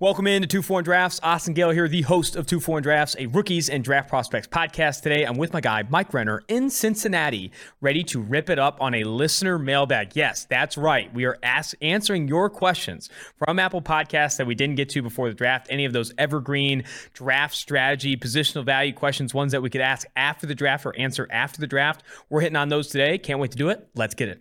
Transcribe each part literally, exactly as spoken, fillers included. Welcome in to Two Foreign Drafts. Austin Gayle here, the host of Two Foreign Drafts, a rookies and draft prospects podcast. Today, I'm with my guy, Mike Renner, in Cincinnati, ready to rip it up on a listener mailbag. Yes, that's right. We are ask, answering your questions from Apple Podcasts that we didn't get to before the draft, any of those evergreen draft strategy, positional value questions, ones that we could ask after the draft or answer after the draft. We're hitting on those today. Can't wait to do it. Let's get it.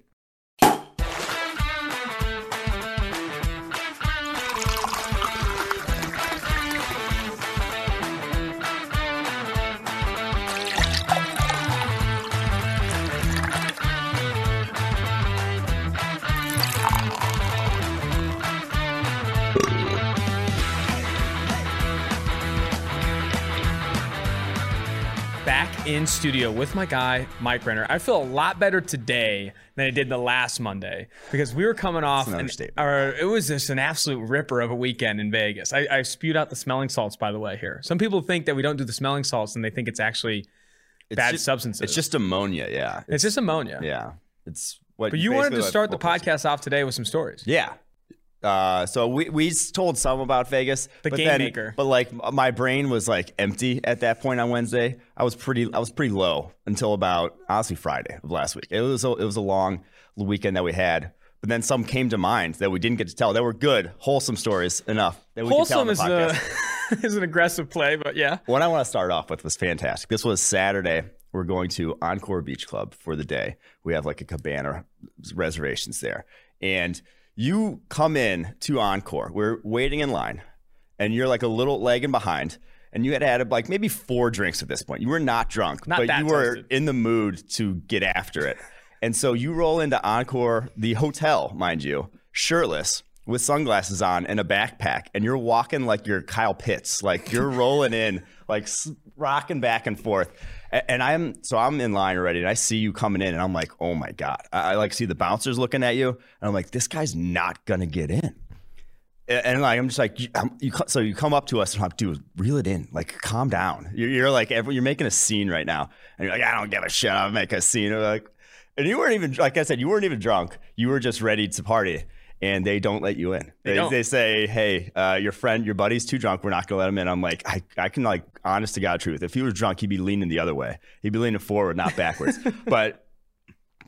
In studio with my guy, Mike Renner. I feel a lot better today than I did the last Monday because we were coming off, an, or it was just an absolute ripper of a weekend in Vegas. I, I spewed out the smelling salts, by the way, here. Some people think that we don't do the smelling salts and they think it's actually it's bad just, substances. It's just ammonia, yeah. It's, it's just ammonia. Yeah. It's what. But you wanted to start the podcast off today with some stories. Yeah. Uh, so we, we told some about Vegas, the but game then, maker. But like my brain was like empty at that point on Wednesday. I was pretty I was pretty low until about honestly Friday of last week. It was a, it was a long weekend that we had, but then some came to mind that we didn't get to tell. That were good, wholesome stories enough that we wholesome could tell on the podcast. Is a, is an aggressive play, but yeah. What I want to start off with was fantastic. This was Saturday. We're going to Encore Beach Club for the day. We have like a cabana reservations there, and you come in to Encore, we're waiting in line, and you're like a little lagging behind, and you had had like maybe four drinks at this point. You were not drunk, not but you were toasted. In the mood to get after it. And so you roll into Encore, the hotel, mind you, shirtless, with sunglasses on and a backpack, and you're walking like you're Kyle Pitts. Like you're rolling in, like rocking back and forth. And I'm so I'm in line already, and I see you coming in, and I'm like, oh my god! I, I like see the bouncers looking at you, and I'm like, this guy's not gonna get in. And, and like I'm just like, you, I'm, you, so you come up to us, and I'm like, dude, reel it in, like calm down. You're, you're like, every, you're making a scene right now, and you're like, I don't give a shit, I'll make a scene. And like, and you weren't even, like I said, you weren't even drunk. You were just ready to party, and they don't let you in. They they, they say, hey, uh, your friend, your buddy's too drunk. We're not gonna let him in. I'm like, I, I can like. Honest to God truth, if he was drunk, he'd be leaning the other way. He'd be leaning forward, not backwards. But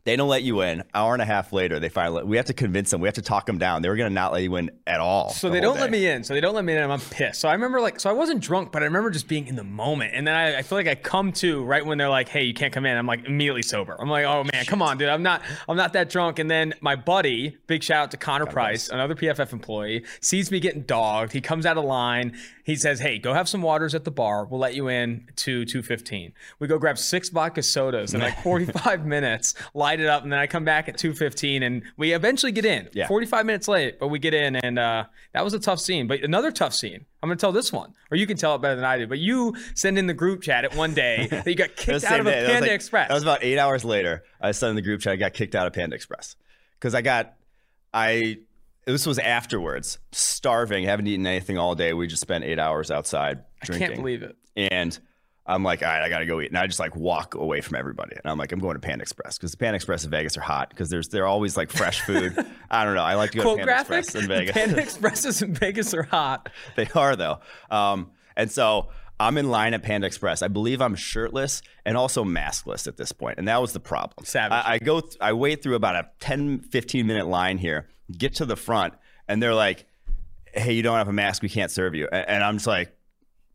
they don't let you in. Hour and a half later, they finally, we have to convince them. We have to talk them down. They were going to not let you in at all. So the they don't day. let me in. So they don't let me in. And I'm pissed. So I remember like, so I wasn't drunk, but I remember just being in the moment. And then I, I feel like I come to right when they're like, hey, you can't come in. I'm like immediately sober. I'm like, oh man, Shit. Come on, dude. I'm not, I'm not that drunk. And then my buddy, big shout out to Connor God Price, knows. Another P F F employee, sees me getting dogged. He comes out of line. He says, hey, go have some waters at the bar. We'll let you in to two fifteen. We go grab six vodka sodas in like forty-five minutes, light it up, and then I come back at two fifteen, and we eventually get in. Yeah. forty-five minutes late, but we get in, and uh, that was a tough scene. But another tough scene. I'm going to tell this one, or you can tell it better than I do, but you send in the group chat at one day that you got kicked out of a day. Panda that like, Express. That was about eight hours later. I sent in the group chat. I got kicked out of Panda Express because I got – I. This was afterwards, starving, haven't eaten anything all day. We just spent eight hours outside drinking. I can't believe it. And I'm like, all right, I got to go eat. And I just like walk away from everybody. And I'm like, I'm going to Panda Express because the Panda Express in Vegas are hot because there's they're always like fresh food. I don't know. I like to go Quote to Panda graphic, Express in Vegas. Panda Expresses in Vegas are hot. They are, though. Um, and so I'm in line at Panda Express. I believe I'm shirtless and also maskless at this point. And that was the problem. Savage. I, I, go th- I wait through about a ten, fifteen minute line here. Get to the front, and they're like, "Hey, you don't have a mask. We can't serve you." And I'm just like,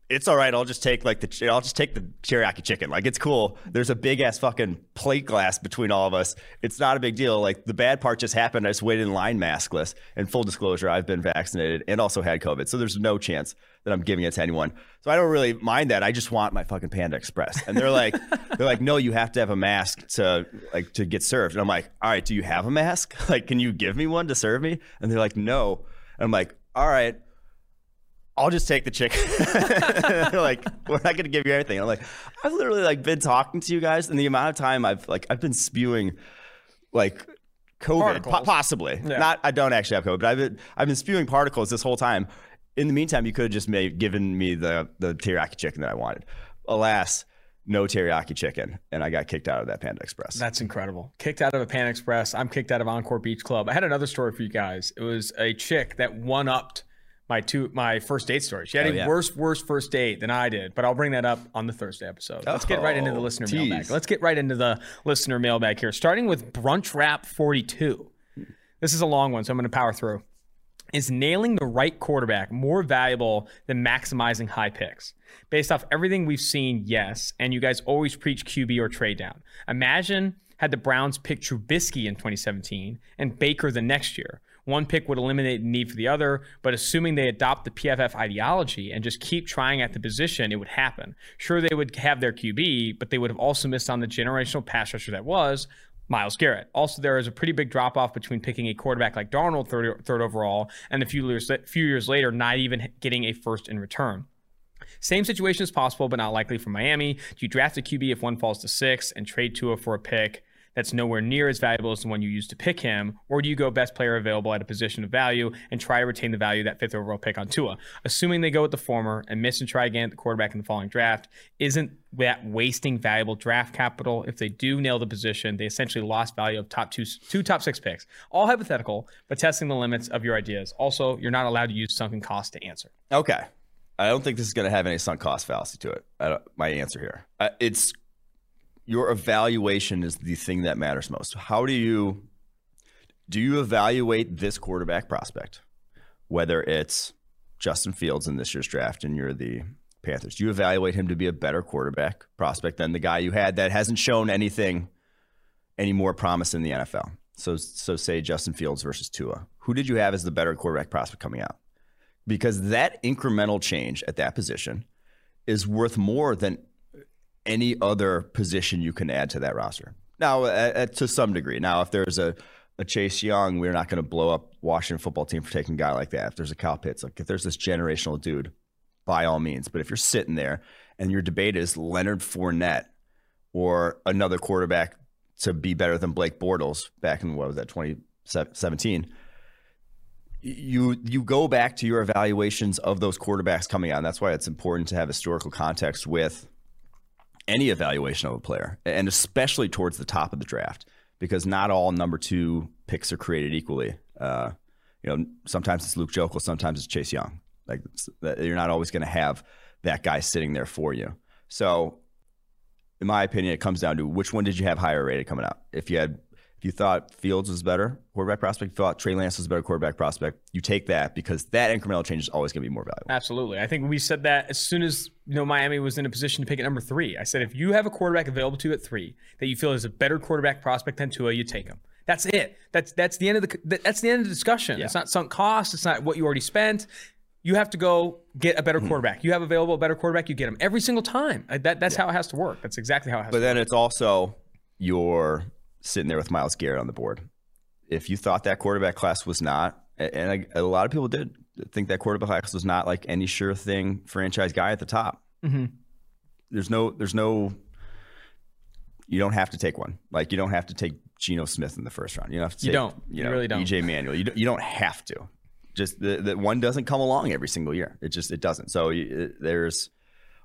"It's all right. I'll just take like the I'll just take the teriyaki chicken. Like it's cool. There's a big ass fucking plate glass between all of us. It's not a big deal. Like the bad part just happened. I just waited in line maskless. And full disclosure, I've been vaccinated and also had COVID. So there's no chance that I'm giving it to anyone. So I don't really mind that. I just want my fucking Panda Express." And they're like, "They're like, no, you have to have a mask to like to get served." And I'm like, "All right, do you have a mask? Like, can you give me one to serve me?" And they're like, "No." And I'm like, "All right. I'll just take the chicken." They're like, "We're not gonna give you anything." I'm like, I've literally like been talking to you guys, and the amount of time I've like I've been spewing like COVID, po- possibly yeah. not. I don't actually have COVID, but I've been I've been spewing particles this whole time. In the meantime, you could have just made given me the the teriyaki chicken that I wanted. Alas, no teriyaki chicken, and I got kicked out of that Panda Express. That's incredible. Kicked out of a Panda Express. I'm kicked out of Encore Beach Club. I had another story for you guys. It was a chick that one-upped my two my first date story. She had oh, a yeah. worse, worse first date than I did, but I'll bring that up on the Thursday episode. Let's oh, get right into the listener geez. mailbag. Let's get right into the listener mailbag here, starting with Brunch Wrap forty-two. This is a long one, so I'm going to power through. Is nailing the right quarterback more valuable than maximizing high picks? Based off everything we've seen, yes, and you guys always preach Q B or trade down. Imagine had the Browns picked Trubisky in twenty seventeen and Baker the next year. One pick would eliminate the need for the other, but assuming they adopt the P F F ideology and just keep trying at the position, it would happen. Sure, they would have their Q B, but they would have also missed on the generational pass rusher that was Myles Garrett. Also, there is a pretty big drop-off between picking a quarterback like Darnold third, third overall and a few years, few years later not even getting a first in return. Same situation is possible, but not likely for Miami. Do you draft a Q B if one falls to six and trade Tua for a pick that's nowhere near as valuable as the one you used to pick him, or do you go best player available at a position of value and try to retain the value of that fifth overall pick on Tua? Assuming they go with the former and miss and try again at the quarterback in the following draft, isn't that wasting valuable draft capital? If they do nail the position, they essentially lost value of top two, two top six picks. All hypothetical, but testing the limits of your ideas. Also, you're not allowed to use sunken cost to answer. Okay. I don't think this is going to have any sunk cost fallacy to it. I don't, my answer here. Uh, it's Your evaluation is the thing that matters most. How do you do you evaluate this quarterback prospect? Whether it's Justin Fields in this year's draft and you're the Panthers, do you evaluate him to be a better quarterback prospect than the guy you had that hasn't shown anything, any more promise in the N F L? So, so say Justin Fields versus Tua. Who did you have as the better quarterback prospect coming out? Because that incremental change at that position is worth more than any other position you can add to that roster. Now, uh, to some degree. Now, if there's a, a Chase Young, we're not going to blow up Washington football team for taking a guy like that. If there's a Kyle Pitts, like if there's this generational dude, by all means. But if you're sitting there and your debate is Leonard Fournette or another quarterback to be better than Blake Bortles back in, what was that, twenty seventeen, you you go back to your evaluations of those quarterbacks coming out. That's why it's important to have historical context with any evaluation of a player, and especially towards the top of the draft, because not all number two picks are created equally. Uh, you know, sometimes it's Luke Joeckel, sometimes it's Chase Young. Like, you're not always going to have that guy sitting there for you. So, in my opinion, it comes down to which one did you have higher rated coming out. If you had, if you thought Fields was better quarterback prospect, thought Trey Lance was a better quarterback prospect, you take that because that incremental change is always going to be more valuable. Absolutely. I think we said that as soon as you know Miami was in a position to pick at number three. I said, if you have a quarterback available to you at three that you feel is a better quarterback prospect than Tua, you take him. That's it. That's that's the end of the that's the end of the discussion. Yeah. It's not sunk cost. It's not what you already spent. You have to go get a better quarterback. You have available a better quarterback, you get him every single time. That that's yeah. how it has to work. That's exactly how it has but to work. But then it's also your sitting there with Myles Garrett on the board. If you thought that quarterback class was not, and a, a lot of people did think that quarterback class was not like any sure thing franchise guy at the top. Mm-hmm. There's no, there's no, you don't have to take one. Like, you don't have to take Geno Smith in the first round. You don't have to take, you don't, you know, you really don't. E J Manuel. You don't, you don't have to. Just that one doesn't come along every single year. It just, it doesn't. So you, it, there's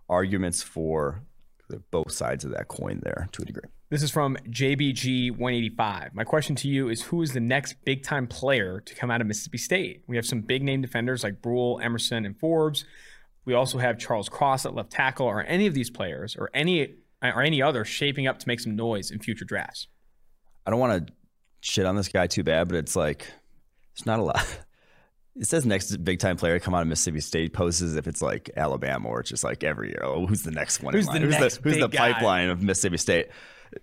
arguments for the, both sides of that coin there to a degree. This is from J B G one eighty-five. My question to you is, who is the next big-time player to come out of Mississippi State? We have some big-name defenders like Brule, Emerson, and Forbes. We also have Charles Cross at left tackle. Are any of these players or any or any other shaping up to make some noise in future drafts? I don't want to shit on this guy too bad, but it's like, it's not a lot. It says next big-time player to come out of Mississippi State, poses as if it's like Alabama or it's just like every year. Oh, who's the next one? Who's in line? the who's next the, who's the pipeline guy of Mississippi State?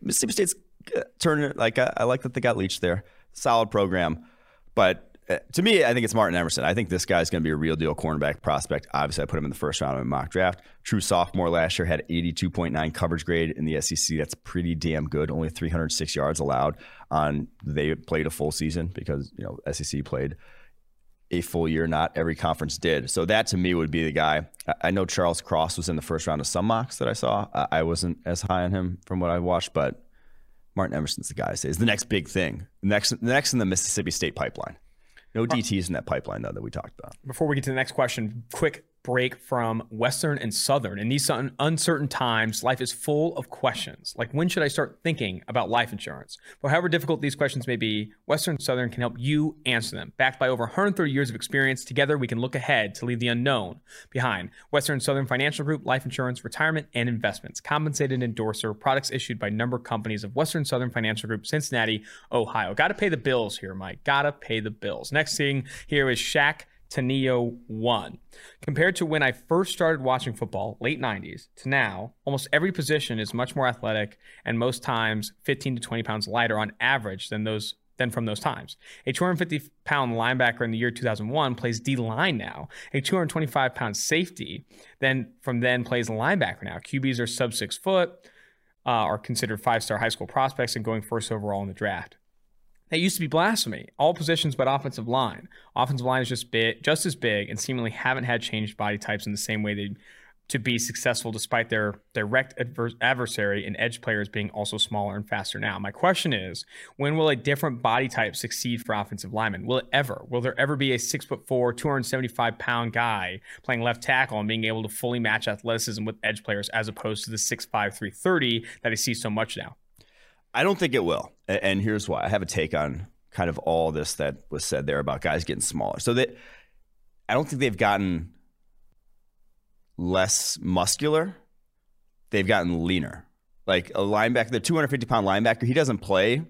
Mississippi State's turning, like, I, I like that they got Leach there. Solid program. But uh, to me, I think it's Martin Emerson. I think this guy's going to be a real deal cornerback prospect. Obviously, I put him in the first round of my mock draft. True sophomore last year, had eighty-two point nine coverage grade in the S E C. That's pretty damn good. Only three hundred six yards allowed on, they played a full season because, you know, S E C played a full year. Not every conference did. So that to me would be the guy. I know Charles Cross was in the first round of some mocks that I saw. I wasn't as high on him from what I watched, but Martin Emerson's the guy I say is the next big thing. Next, next in the Mississippi State pipeline. No D Ts in that pipeline though that we talked about. Before we get to the next question, quick break from Western and Southern. In these uncertain times, life is full of questions. Like, when should I start thinking about life insurance? But however difficult these questions may be, Western and Southern can help you answer them. Backed by over one hundred thirty years of experience, together we can look ahead to leave the unknown behind. Western and Southern Financial Group, life insurance, retirement, and investments. Compensated endorser, products issued by member companies of Western and Southern Financial Group, Cincinnati, Ohio. Gotta pay the bills here, Mike. Gotta pay the bills. Next thing here is Shaq Tenio one. Compared to when I first started watching football, late nineties, to now, almost every position is much more athletic and most times fifteen to twenty pounds lighter on average than those than from those times. A two hundred fifty pound linebacker in the year two thousand one plays D-line now. A two hundred twenty-five pound safety then from then plays linebacker now. Q Bs are sub six foot, uh, are considered five-star high school prospects and going first overall in the draft. That used to be blasphemy. All positions but offensive line. Offensive line is just big, just as big and seemingly haven't had changed body types in the same way they, to be successful despite their direct advers- adversary and edge players being also smaller and faster now. My question is, when will a different body type succeed for offensive linemen? Will it ever? Will there ever be a six foot four, two hundred seventy-five pound guy playing left tackle and being able to fully match athleticism with edge players as opposed to the six five, three thirty that I see so much now? I don't think it will. And here's why. I have a take on kind of all this that was said there about guys getting smaller. So that I don't think they've gotten less muscular. They've gotten leaner. Like a linebacker, the two hundred fifty pound linebacker, he doesn't play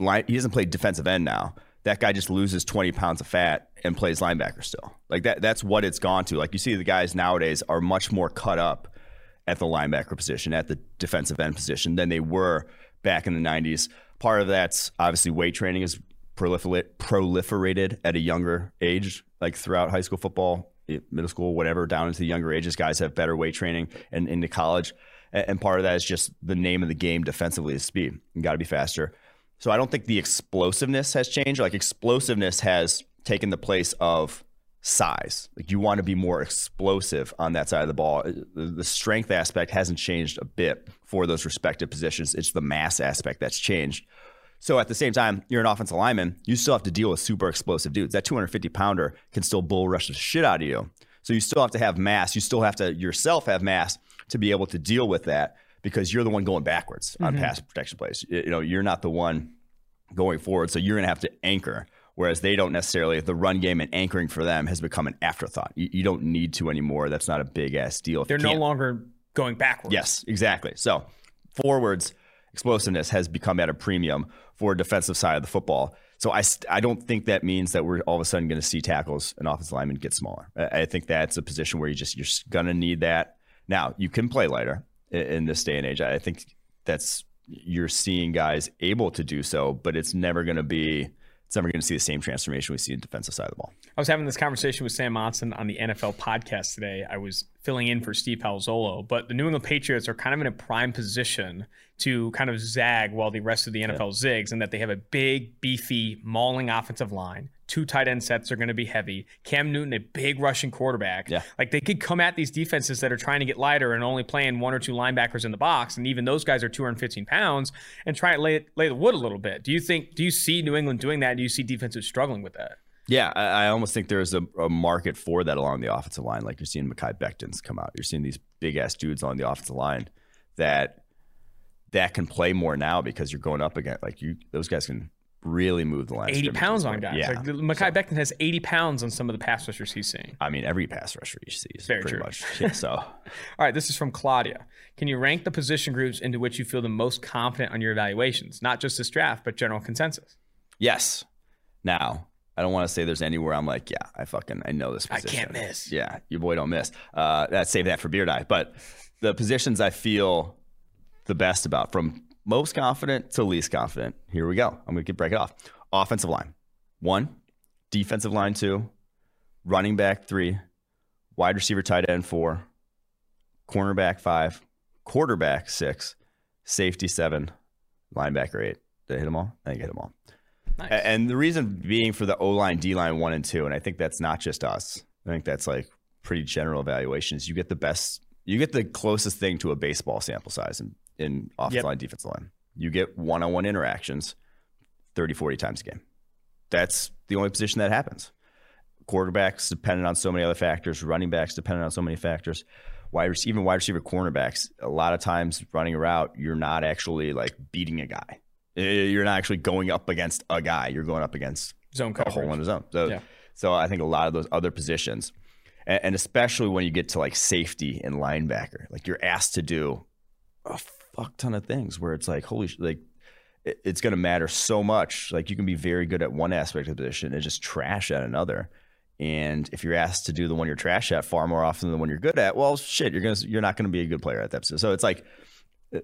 line, he doesn't play defensive end now. That guy just loses twenty pounds of fat and plays linebacker still. Like that that's what it's gone to. Like you see the guys nowadays are much more cut up at the linebacker position, at the defensive end position than they were back in the nineties. Part of that's obviously weight training is proliferated at a younger age, like throughout high school football, middle school, whatever, down into the younger ages, guys have better weight training and into college. And part of that is just the name of the game defensively is speed. You got to be faster. So I don't think the explosiveness has changed. Like explosiveness has taken the place of size. Like you want to be more explosive on that side of the ball. The strength aspect hasn't changed a bit for those respective positions. It's the mass aspect that's changed. So at the same time, you're an offensive lineman, you still have to deal with super explosive dudes. That two hundred fifty pounder can still bull rush the shit out of you. So you still have to have mass. You still have to yourself have mass to be able to deal with that because you're the one going backwards mm-hmm. on pass protection plays. You know, you're not the one going forward. So you're going to have to anchor. Whereas they don't necessarily, the run game and anchoring for them has become an afterthought. You, you don't need to anymore. That's not a big ass deal. They're no longer going backwards. Yes, exactly. So forwards, explosiveness has become at a premium for defensive side of the football. So I, I don't think that means that we're all of a sudden going to see tackles and offensive linemen get smaller. I, I think that's a position where you just, you're going to need that. Now you can play lighter in, in this day and age. I think that's, you're seeing guys able to do so, but it's never going to be, it's never going to see the same transformation we see in the defensive side of the ball. I was having this conversation with Sam Monson on the N F L podcast today. I was filling in for Steve Palazzolo, but the New England Patriots are kind of in a prime position to kind of zag while the rest of the N F L zigs, and that they have a big, beefy, mauling offensive line. Two tight end sets are going to be heavy. Cam Newton, a big rushing quarterback. Yeah. Like they could come at these defenses that are trying to get lighter and only playing one or two linebackers in the box. And even those guys are two hundred fifteen pounds and try to lay, lay the wood a little bit. Do you think, do you see New England doing that? Do you see defenses struggling with that? Yeah, I, I almost think there's a, a market for that along the offensive line. Like you're seeing Mekhi Becton's come out. You're seeing these big ass dudes on the offensive line that that can play more now because you're going up against like you, those guys can really move the line. eighty pounds on guys. Yeah. Like Mekhi so. Becton has eighty pounds on some of the pass rushers he's seeing. I mean, every pass rusher he sees Very pretty true. much. Yeah, so. All right, this is from Claudia. Can you rank the position groups into which you feel the most confident on your evaluations? Not just this draft, but general consensus. Yes. Now, I don't want to say there's anywhere I'm like, yeah, I fucking, I know this position. I can't miss. Yeah, your boy don't miss. Uh, that, save that for Beard Eye. But the positions I feel the best about from most confident to least confident. Here we go. I'm going to break it off. Offensive line, one. Defensive line, two. Running back, three. Wide receiver, tight end, four. Cornerback, five. Quarterback, six. Safety, seven. Linebacker, eight. Did I hit them all? I think I hit them all. Nice. And the reason being for the O-line, D-line, one and two, and I think that's not just us. I think that's like pretty general evaluations. You get the best, you get the closest thing to a baseball sample size and in offensive yep. line, defensive line. You get one-on-one interactions thirty, forty times a game. That's the only position that happens. quarterbacks dependent on so many other factors, running backs dependent on so many factors, wide even wide receiver cornerbacks. A lot of times running a route, you're not actually like beating a guy. You're not actually going up against a guy. You're going up against zone coverage. A hole in the zone. So, yeah. so I think a lot of those other positions, and, and especially when you get to like safety and linebacker, like you're asked to do a fuck ton of things where it's like, holy sh- like it, it's going to matter so much. Like you can be very good at one aspect of the position and just trash at another. And if you're asked to do the one you're trash at far more often than the one you're good at, well, shit, you're going to, you're not going to be a good player at that position. So it's like,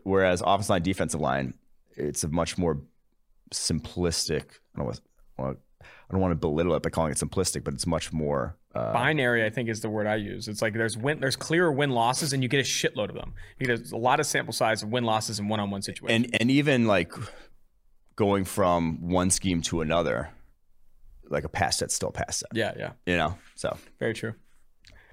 whereas offensive line, defensive line, it's a much more simplistic, I don't want to, I don't want to belittle it by calling it simplistic, but it's much more uh, binary, I think is the word I use. It's like there's win, there's clear win losses and you get a shitload of them. You get a lot of sample size of win losses in one-on-one situations. And, and even like going from one scheme to another, like a pass set's still a pass set. Yeah, yeah. You know, so. Very true.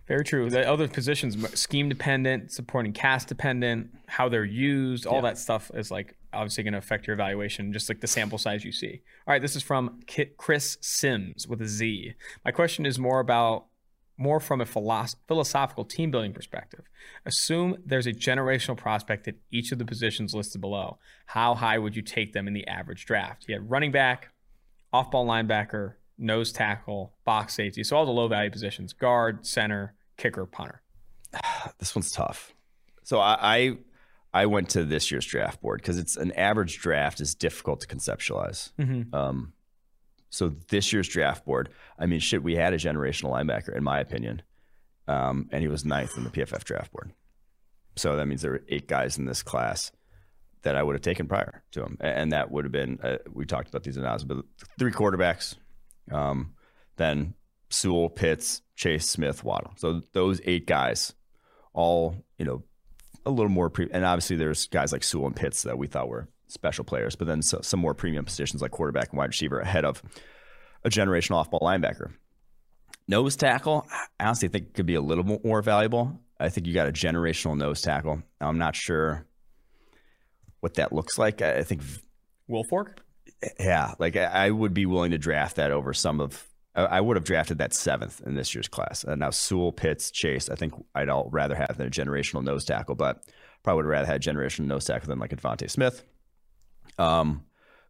Very true. The other positions, scheme dependent, supporting cast dependent, how they're used, all yeah. that stuff is like obviously going to affect your evaluation, just like the sample size you see. All right, this is from Kit Chris Sims with a Z. My question is more about more from a philosoph- philosophical team building perspective. Assume there's a generational prospect at each of the positions listed below. How high would you take them in the average draft? You had running back, off-ball linebacker, nose tackle, box safety, so all the low value positions, guard, center, kicker, punter. This one's tough. So I I, I went to this year's draft board because it's an average draft is difficult to conceptualize. Mm-hmm. Um, so this year's draft board, I mean, shit, we had a generational linebacker, in my opinion, um, and he was ninth in the P F F draft board. So that means there were eight guys in this class that I would have taken prior to him, and that would have been uh, we talked about these analyses, but three quarterbacks, um, then Sewell, Pitts, Chase, Smith, Waddle. So those eight guys, all, you know, a little more pre- and obviously there's guys like Sewell and Pitts that we thought were special players, but then so, some more premium positions like quarterback and wide receiver ahead of a generational off-ball linebacker. Nose tackle, I honestly think it could be a little more valuable. I think you got a generational nose tackle. I'm not sure what that looks like. I think Wilfork. Yeah, like I would be willing to draft that over some of. I would have drafted that seventh in this year's class. And now Sewell, Pitts, Chase, I think I'd all rather have than a generational nose tackle, but probably would have rather had generational nose tackle than like Devontae Smith. Um,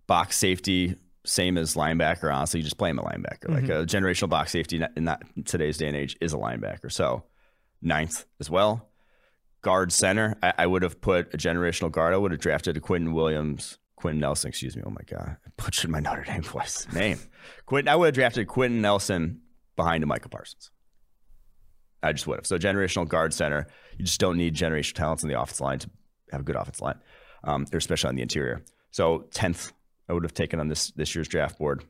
box safety, same as linebacker. Honestly, you just play him a linebacker. Mm-hmm. Like a generational box safety not, not in today's day and age is a linebacker. So ninth as well. Guard center, I, I would have put a generational guard. I would have drafted a Quinton Williams. Quinton Nelson, excuse me. Oh my God. I butchered my Notre Dame voice. Name. Quinton, I would have drafted Quinton Nelson behind a Michael Parsons. I just would have. So generational guard center. You just don't need generational talents in the offensive line to have a good offensive line, um, especially on the interior. So tenth, I would have taken on this this year's draft board.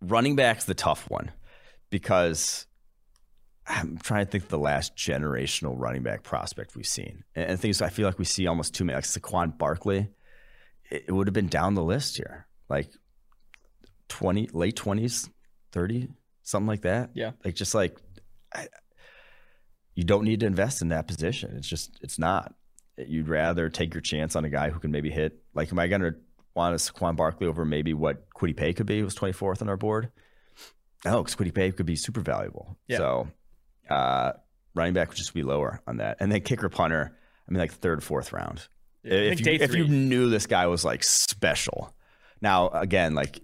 Running back's the tough one because I'm trying to think of the last generational running back prospect we've seen. And, and things I feel like we see almost too many, like Saquon Barkley. It would have been down the list here, like twenty, late twenties, thirty, something like that. Yeah. Like just like I, you don't need to invest in that position. It's just, it's not. You'd rather take your chance on a guy who can maybe hit. Like, am I going to want a Saquon Barkley over maybe what Quiddy Pay could be? It was twenty-fourth on our board. No, because Quiddy Pay could be super valuable. Yeah. So uh, running back would just be lower on that. And then kicker punter, I mean like third, fourth round. If you, if you knew this guy was like special. Now, again, like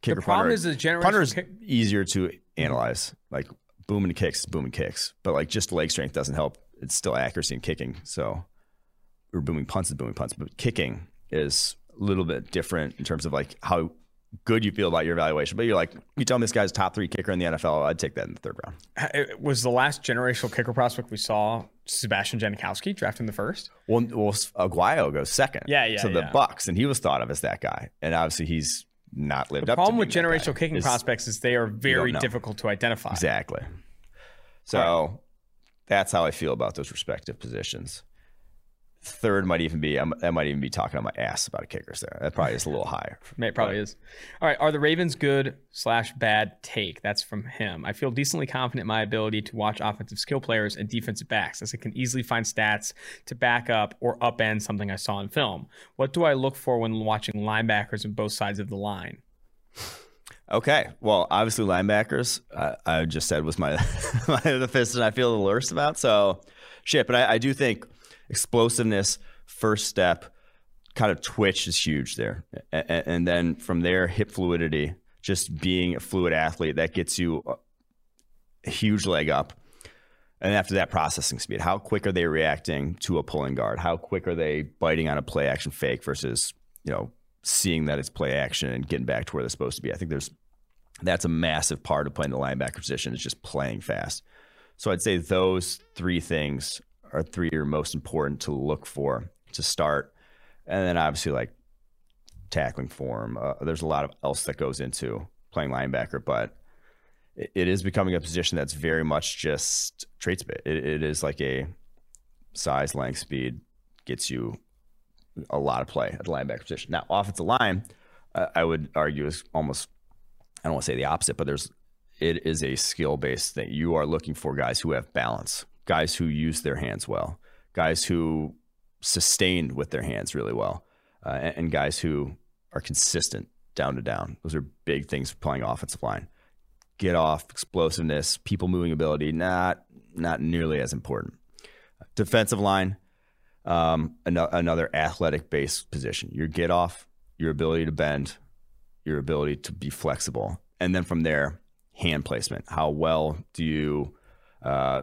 kicker, the problem punter, is the generation punter is kick- easier to analyze. Like boom and kicks, boom and kicks. But like just leg strength doesn't help. It's still accuracy and kicking. So, or booming punts is booming punts. But kicking is a little bit different in terms of like how good you feel about your evaluation. But you're like, you tell me this guy's top three kicker in the N F L, I'd take that in the third round. It was the last generational kicker prospect we saw. Sebastian Janikowski drafting the first. Well, well, Aguayo goes second. Yeah, yeah. So the yeah. Bucks, and he was thought of as that guy, and obviously he's not lived the up. The problem to with generational kicking is, prospects is they are very difficult to identify. Exactly. So right. That's how I feel about those respective positions. Third might even be, I'm, that might even be talking on my ass about kickers there. That probably is a little higher. It probably but. is. All right. Are the Ravens good slash bad take? That's from him. I feel decently confident in my ability to watch offensive skill players and defensive backs as I can easily find stats to back up or upend something I saw in film. What do I look for when watching linebackers on both sides of the line? Okay. Well, obviously linebackers, I, I just said was my, my the fist and I feel the worst about. So shit, but I, I do think explosiveness, first step, kind of twitch is huge there. And, and then from there, hip fluidity, just being a fluid athlete, that gets you a huge leg up. And after that, processing speed. How quick are they reacting to a pulling guard? How quick are they biting on a play action fake versus, you know, seeing that it's play action and getting back to where they're supposed to be? I think there's that's a massive part of playing the linebacker position, is just playing fast. So I'd say those three things are three are most important to look for to start. And then obviously like tackling form. Uh, there's a lot of else that goes into playing linebacker, but it is becoming a position that's very much just traits. It, it is like a size, length, speed gets you a lot of play at the linebacker position. Now, offensive line, uh, I would argue is almost, I don't want to say the opposite, but there's it is a skill-based thing. You are looking for guys who have balance, guys who use their hands well, guys who sustain with their hands really well, uh, and, and guys who are consistent down to down. Those are big things for playing offensive line. Get off, explosiveness, people moving ability, not not nearly as important. Defensive line, um, an- another athletic-based position. Your get off, your ability to bend, your ability to be flexible. And then from there, hand placement. How well do you uh,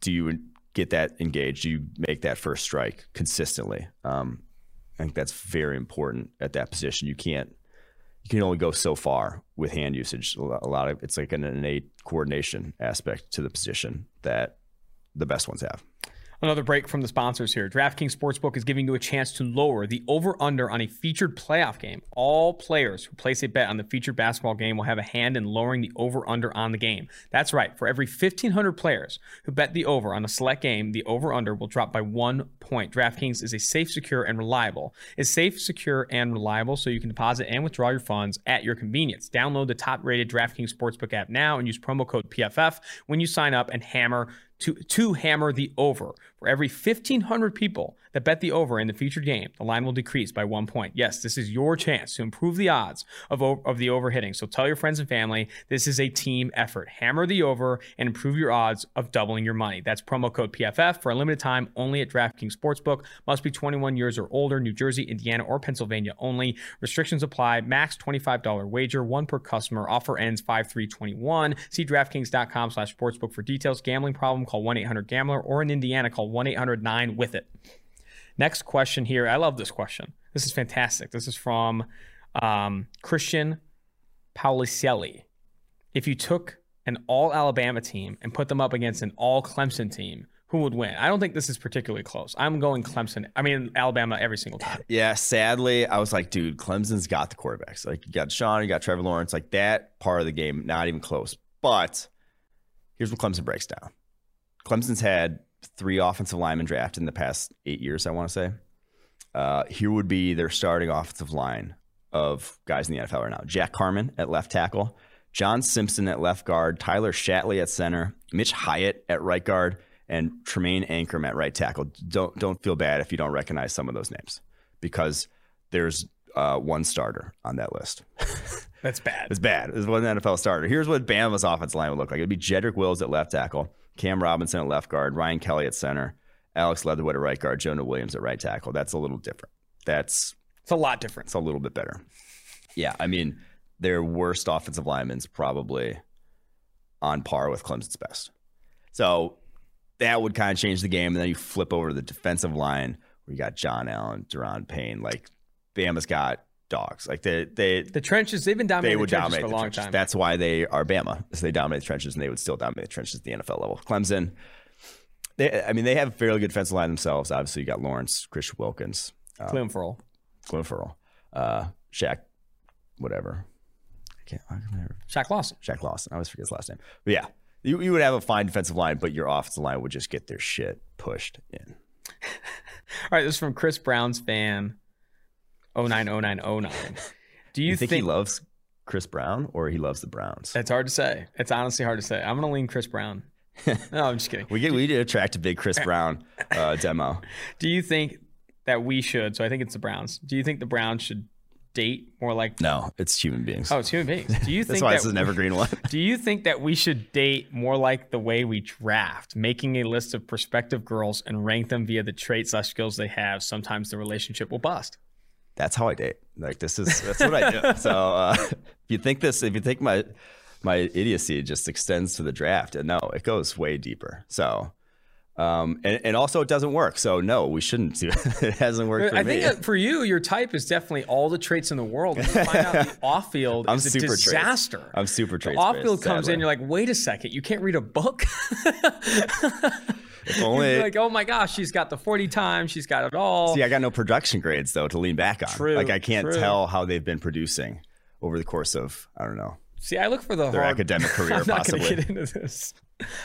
do you get that engaged? Do you make that first strike consistently? Um, I think that's very important at that position. You can't You can only go so far with hand usage. A lot of it's like an innate coordination aspect to the position that the best ones have. Another break from the sponsors here. DraftKings Sportsbook is giving you a chance to lower the over-under on a featured playoff game. All players who place a bet on the featured basketball game will have a hand in lowering the over-under on the game. That's right. For every fifteen hundred players who bet the over on a select game, the over-under will drop by one point. DraftKings is a safe, secure, and reliable. It's safe, secure, and reliable, so you can deposit and withdraw your funds at your convenience. Download the top-rated DraftKings Sportsbook app now and use promo code P F F when you sign up and hammer To, to hammer the over. For every fifteen hundred people that bet the over in the featured game, the line will decrease by one point. Yes, this is your chance to improve the odds of, of the over hitting. So tell your friends and family, this is a team effort. Hammer the over and improve your odds of doubling your money. That's promo code P F F for a limited time only at DraftKings Sportsbook. Must be twenty-one years or older, New Jersey, Indiana, or Pennsylvania only. Restrictions apply. Max twenty-five dollars wager, one per customer. Offer ends five three twenty-one. See DraftKings.com slash sportsbook for details. Gambling problem? Call one eight hundred gambler, or in Indiana, call one eight hundred nine with it. Next question here. I love this question. This is fantastic. This is from um, Christian Paulicelli. If you took an all-Alabama team and put them up against an all-Clemson team, who would win? I don't think this is particularly close. I'm going Clemson. I mean, Alabama every single time. Yeah, sadly, I was like, dude, Clemson's got the quarterbacks. Like, you got Sean, you got Trevor Lawrence. Like, that part of the game, not even close. But here's what Clemson breaks down. Clemson's had three offensive linemen drafted in the past eight years, I want to say. Uh, here would be their starting offensive line of guys in the N F L right now. Jack Carman at left tackle, John Simpson at left guard, Tyler Shatley at center, Mitch Hyatt at right guard, and Tremaine Ancrum at right tackle. Don't, don't feel bad if you don't recognize some of those names, because there's uh, one starter on that list. That's bad. It's bad. It's one N F L starter. Here's what Bama's offensive line would look like. It'd be Jedrick Wills at left tackle, Cam Robinson at left guard, Ryan Kelly at center, Alex Leatherwood at right guard, Jonah Williams at right tackle. That's a little different. That's it's a lot different. It's a little bit better. Yeah, I mean, their worst offensive lineman's probably on par with Clemson's best. So that would kind of change the game. And then you flip over to the defensive line where you got John Allen, Deron Payne. Like, Bama's got dogs. Like they, they, the trenches, they've been dominating they would the trenches dominate for a long trenches. time. That's why they are Bama. So they dominate the trenches, and they would still dominate the trenches at the N F L level. Clemson, they, I mean, they have a fairly good defensive line themselves. Obviously, you got Lawrence, Christian Wilkins, um, Clem Ferrell, Clem Ferrell, uh, Shaq, whatever. I can't. I can never, Shaq Lawson. Shaq Lawson. I always forget his last name. But yeah, you, you would have a fine defensive line, but your offensive line would just get their shit pushed in. All right, this is from Chris Brown's fan. oh nine oh nine oh nine. Do you, you think, think he loves Chris Brown or he loves the Browns? That's hard to say. It's honestly hard to say. I'm going to lean Chris Brown. No, I'm just kidding. we get, we did attract a big Chris Brown uh, demo. Do you think that we should, so I think it's the Browns. Do you think the Browns should date, more like... No, it's human beings. Oh, it's human beings. Do you think That's why that it's an evergreen one. Do you think that we should date more like the way we draft, making a list of prospective girls and rank them via the traits slash skills they have? Sometimes the relationship will bust. That's how I date. Like, this is, that's what I do. So uh, if you think this, if you think my, my idiocy just extends to the draft, and no, it goes way deeper. So... Um, and, and also it doesn't work. So no, we shouldn't do it. It hasn't worked for I me. I think for you, your type is definitely all the traits in the world. You find out the off-field is a disaster. Traits. I'm super traits. The off-field comes sadly. in, you're like, wait a second, you can't read a book? If only... You're like, oh my gosh, she's got the forty times, she's got it all. See, I got no production grades though to lean back on. True, like I can't true. tell how they've been producing over the course of, I don't know. See, I look for the their hard, academic career. I'm not possibly. Gonna get into this.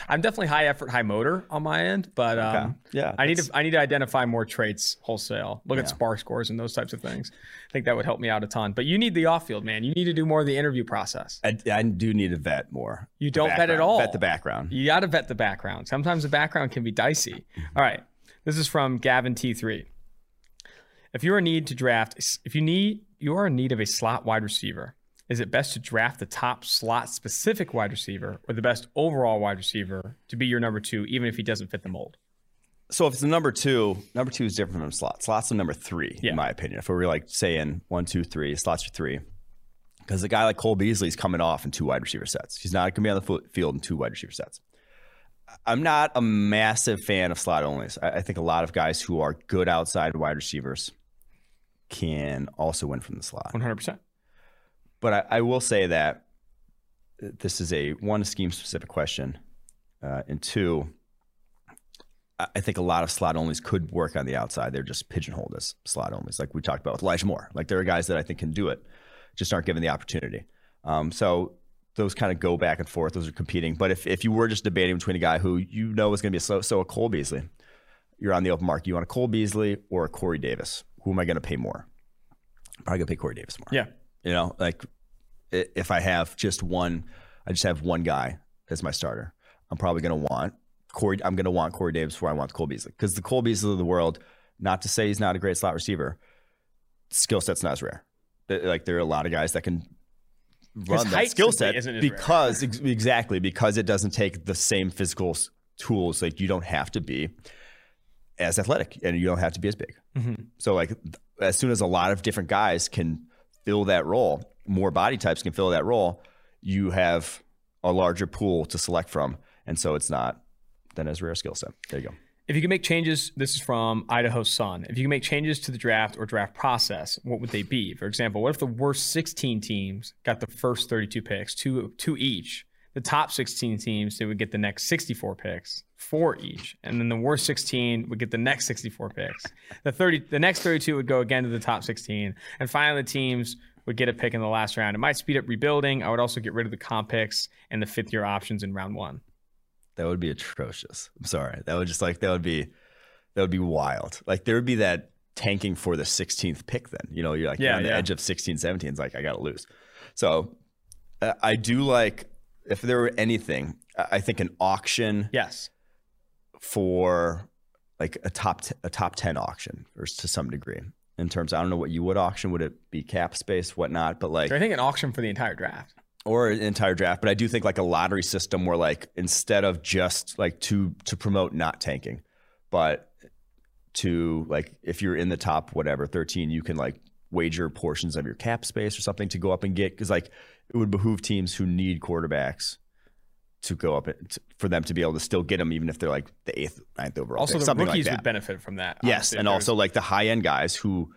I'm definitely high effort, high motor on my end, but um, okay. yeah, I need to I need to identify more traits wholesale. Look yeah. at spark scores and those types of things. I think that would help me out a ton. But you need the off field, man. You need to do more of the interview process. I, I do need to vet more. You don't vet at all. Vet the background. You got to vet the background. Sometimes the background can be dicey. All right, this is from Gavin T three. If you are in need to draft, if you need you are in need of a slot wide receiver. Is it best to draft the top slot specific wide receiver or the best overall wide receiver to be your number two, even if he doesn't fit the mold? So if it's the number two, number two is different from slot. Slots are number three, yeah. in my opinion. If we were like saying one, two, three, slots are three. Because a guy like Cole Beasley is coming off in two wide receiver sets. He's not going to be on the field in two wide receiver sets. I'm not a massive fan of slot onlys. I think a lot of guys who are good outside wide receivers can also win from the slot. one hundred percent. But I, I will say that this is a one scheme specific question, uh, and two, I think a lot of slot onlys could work on the outside. They're just pigeonholed as slot onlys, like we talked about with Elijah Moore. Like there are guys that I think can do it, just aren't given the opportunity. Um, so those kind of go back and forth. Those are competing. But if if you were just debating between a guy who you know is going to be a slow, so a Cole Beasley, you're on the open market. You want a Cole Beasley or a Corey Davis? Who am I going to pay more? Probably going to pay Corey Davis more. Yeah. You know, like if I have just one, I just have one guy as my starter, I'm probably going to want Corey. I'm going to want Corey Davis before I want Cole Beasley, because the Cole Beasley of the world, not to say he's not a great slot receiver, skill set's not as rare. Like there are a lot of guys that can run that skill set because rare. exactly because it doesn't take the same physical tools. Like you don't have to be as athletic and you don't have to be as big. Mm-hmm. So like as soon as a lot of different guys can fill that role, more body types can fill that role, you have a larger pool to select from. And so it's not then as rare a skill set. There you go. If you can make changes, this is from Idaho Sun. If you can make changes to the draft or draft process, what would they be? For example, what if the worst sixteen teams got the first thirty-two picks, two, two each? The top sixteen teams, they would get the next sixty-four picks, four each. And then the worst sixteen would get the next sixty-four picks. The thirty, the next thirty-two would go again to the top sixteen. And finally, the teams would get a pick in the last round. It might speed up rebuilding. I would also get rid of the comp picks and the fifth year options in round one. That would be atrocious. I'm sorry. That would just like, that would be, that would be wild. Like there would be that tanking for the sixteenth pick then, you know, you're like yeah, on the yeah. edge of sixteen, seventeen. It's like, I got to lose. So uh, I do like, if there were anything, I think an auction, yes, for like a top t- a top ten auction, or to some degree in terms of, I don't know what you would auction. Would it be cap space, whatnot? But like, so I think an auction for the entire draft or an entire draft. But I do think like a lottery system where like instead of just like to to promote not tanking, but to like if you're in the top whatever thirteen, you can like wager portions of your cap space or something to go up and get, because like it would behoove teams who need quarterbacks to go up and, to, for them to be able to still get them, even if they're like the eighth, ninth overall. Also, pick, the rookies like would benefit from that. Yes, and also like the high end guys who